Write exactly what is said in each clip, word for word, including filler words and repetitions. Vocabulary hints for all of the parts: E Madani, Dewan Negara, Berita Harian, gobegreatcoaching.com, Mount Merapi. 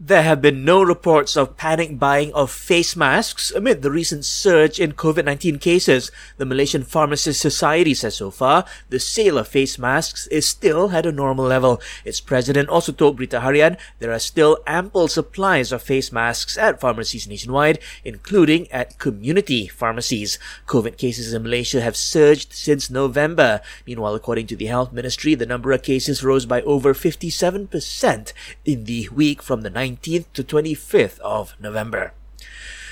There have been no reports of panic buying of face masks amid the recent surge in COVID nineteen cases. The Malaysian Pharmacist Society says so far the sale of face masks is still at a normal level. Its president also told Berita Harian there are still ample supplies of face masks at pharmacies nationwide, including at community pharmacies. COVID cases in Malaysia have surged since November. Meanwhile, according to the Health Ministry, the number of cases rose by over fifty-seven percent in the week from the nineteenth to twenty-fifth of November.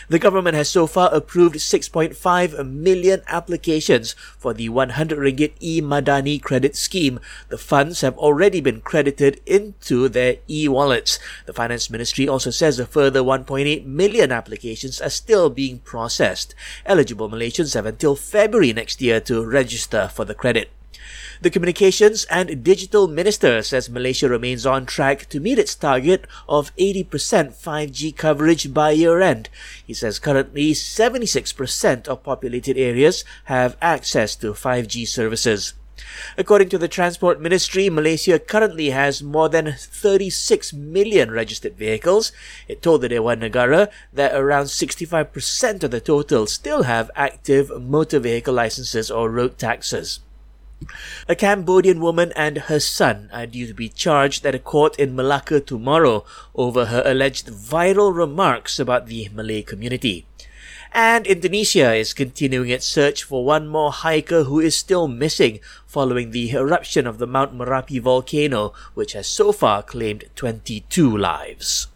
The government has so far approved six point five million applications for the one hundred ringgit E Madani credit scheme. The funds have already been credited into their e-wallets. The Finance Ministry also says a further one point eight million applications are still being processed. Eligible Malaysians have until February next year to register for the credit. The Communications and Digital Minister says Malaysia remains on track to meet its target of eighty percent five G coverage by year-end. He says currently seventy-six percent of populated areas have access to five G services. According to the Transport Ministry, Malaysia currently has more than thirty-six million registered vehicles. It told the Dewan Negara that around sixty-five percent of the total still have active motor vehicle licenses or road taxes. A Cambodian woman and her son are due to be charged at a court in Malacca tomorrow over her alleged viral remarks about the Malay community. And Indonesia is continuing its search for one more hiker who is still missing following the eruption of the Mount Merapi volcano, which has so far claimed twenty-two lives.